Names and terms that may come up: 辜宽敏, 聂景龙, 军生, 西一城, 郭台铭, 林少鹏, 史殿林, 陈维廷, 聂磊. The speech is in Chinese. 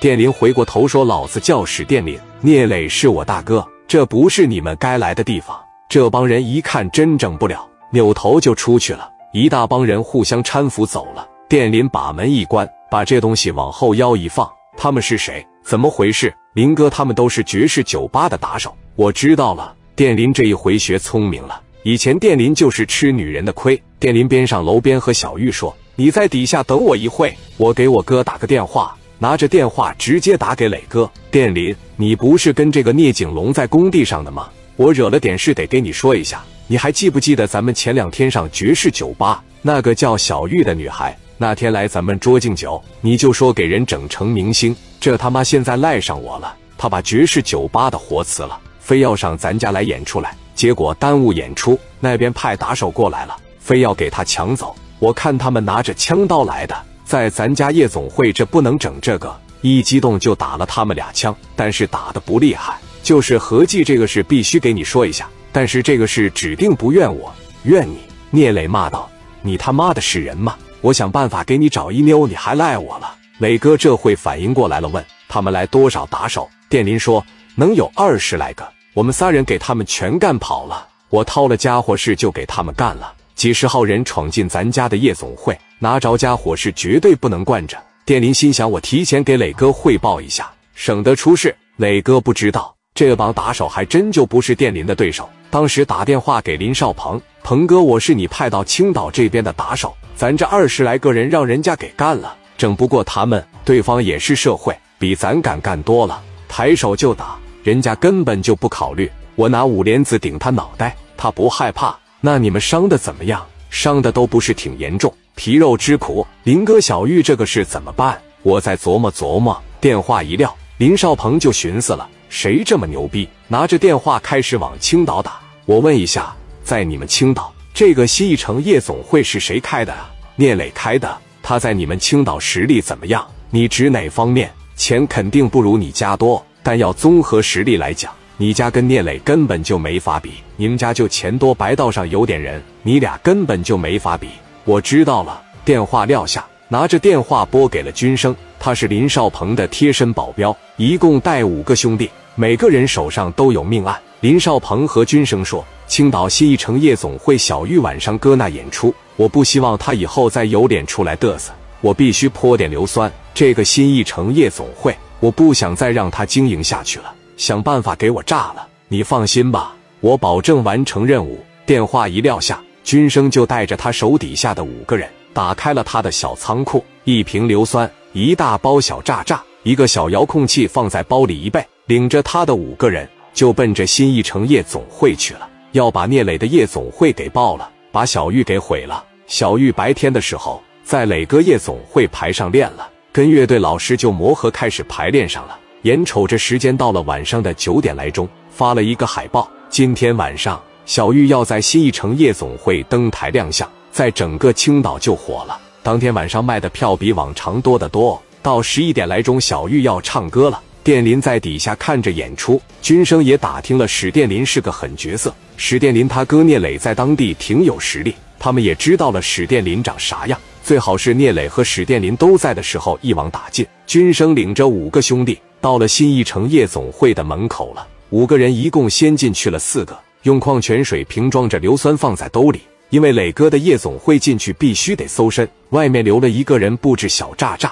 殿林回过头说：“老子叫史殿林，聂磊是我大哥，这不是你们该来的地方。”这帮人一看真整不了，扭头就出去了，一大帮人互相搀扶走了。殿林把门一关，把这东西往后腰一放，他们是谁？怎么回事？林哥他们都是爵士酒吧的打手。我知道了。殿林这一回学聪明了，以前殿林就是吃女人的亏。殿林边上楼边和小玉说：“你在底下等我一会，我给我哥打个电话。”拿着电话直接打给磊哥。殿林，你不是跟这个聂景龙在工地上的吗？我惹了点事得给你说一下。你还记不记得咱们前两天上爵士酒吧，那个叫小玉的女孩那天来咱们桌敬酒，你就说给人整成明星，这他妈现在赖上我了。他把爵士酒吧的活辞了，非要上咱家来演出来，结果耽误演出，那边派打手过来了，非要给他抢走。我看他们拿着枪刀来的，在咱家夜总会这不能整这个，一激动就打了他们俩枪，但是打得不厉害。就是合计这个事必须给你说一下，但是这个事指定不怨我，怨你。聂磊骂道：“你他妈的是人吗？我想办法给你找一妞，你还赖我了。”磊哥这会反应过来了，问他们来多少打手。殿林说：“能有20来个，我们仨人给他们全干跑了，我掏了家伙事就给他们干了。几十号人闯进咱家的夜总会，拿着家伙是绝对不能惯着。”殿林心想，我提前给磊哥汇报一下，省得出事。磊哥不知道这帮打手还真就不是殿林的对手，当时打电话给林少鹏：“鹏哥，我是你派到青岛这边的打手，咱这20来个人让人家给干了，整不过他们，对方也是社会，比咱敢干多了，抬手就打，人家根本就不考虑，我拿5连子顶他脑袋，他不害怕。那你们伤的怎么样？伤的都不是挺严重，皮肉之苦。林哥，小玉这个事怎么办？我再琢磨琢磨。”电话一撂，林少鹏就寻思了，谁这么牛逼，拿着电话开始往青岛打。我问一下，在你们青岛这个西一城夜总会是谁开的啊？聂磊开的。他在你们青岛实力怎么样？你指哪方面？钱肯定不如你家多，但要综合实力来讲，你家跟聂磊根本就没法比，你们家就钱多，白道上有点人，你俩根本就没法比。我知道了。电话撂下，拿着电话拨给了军生，他是林少鹏的贴身保镖，一共带5个兄弟，每个人手上都有命案。林少鹏和军生说，青岛西一城夜总会小玉晚上搁那演出，我不希望他以后再有脸出来嘚瑟，我必须泼点硫酸。这个西一城夜总会，我不想再让他经营下去了，想办法给我炸了，你放心吧，我保证完成任务。电话一撂下，军生就带着他手底下的5个人打开了他的小仓库，一瓶硫酸，一大包小炸炸，一个小遥控器放在包里一背，领着他的5个人就奔着新一城夜总会去了，要把聂磊的夜总会给爆了，把小玉给毁了。小玉白天的时候在磊哥夜总会排上练了，跟乐队老师就磨合，开始排练上了。眼瞅着时间到了晚上的9点来钟，发了一个海报，今天晚上小玉要在西一城夜总会登台亮相，在整个青岛就火了，当天晚上卖的票比往常多得多。到11点来钟，小玉要唱歌了。殿林在底下看着演出，军生也打听了史殿林是个狠角色，史殿林他哥聂磊在当地挺有实力，他们也知道了史殿林长啥样，最好是聂磊和史殿林都在的时候一网打尽。军生领着5个兄弟到了新一城夜总会的门口了，5个人一共先进去了4个，用矿泉水瓶装着硫酸放在兜里，因为磊哥的夜总会进去必须得搜身，外面留了一个人布置小炸炸，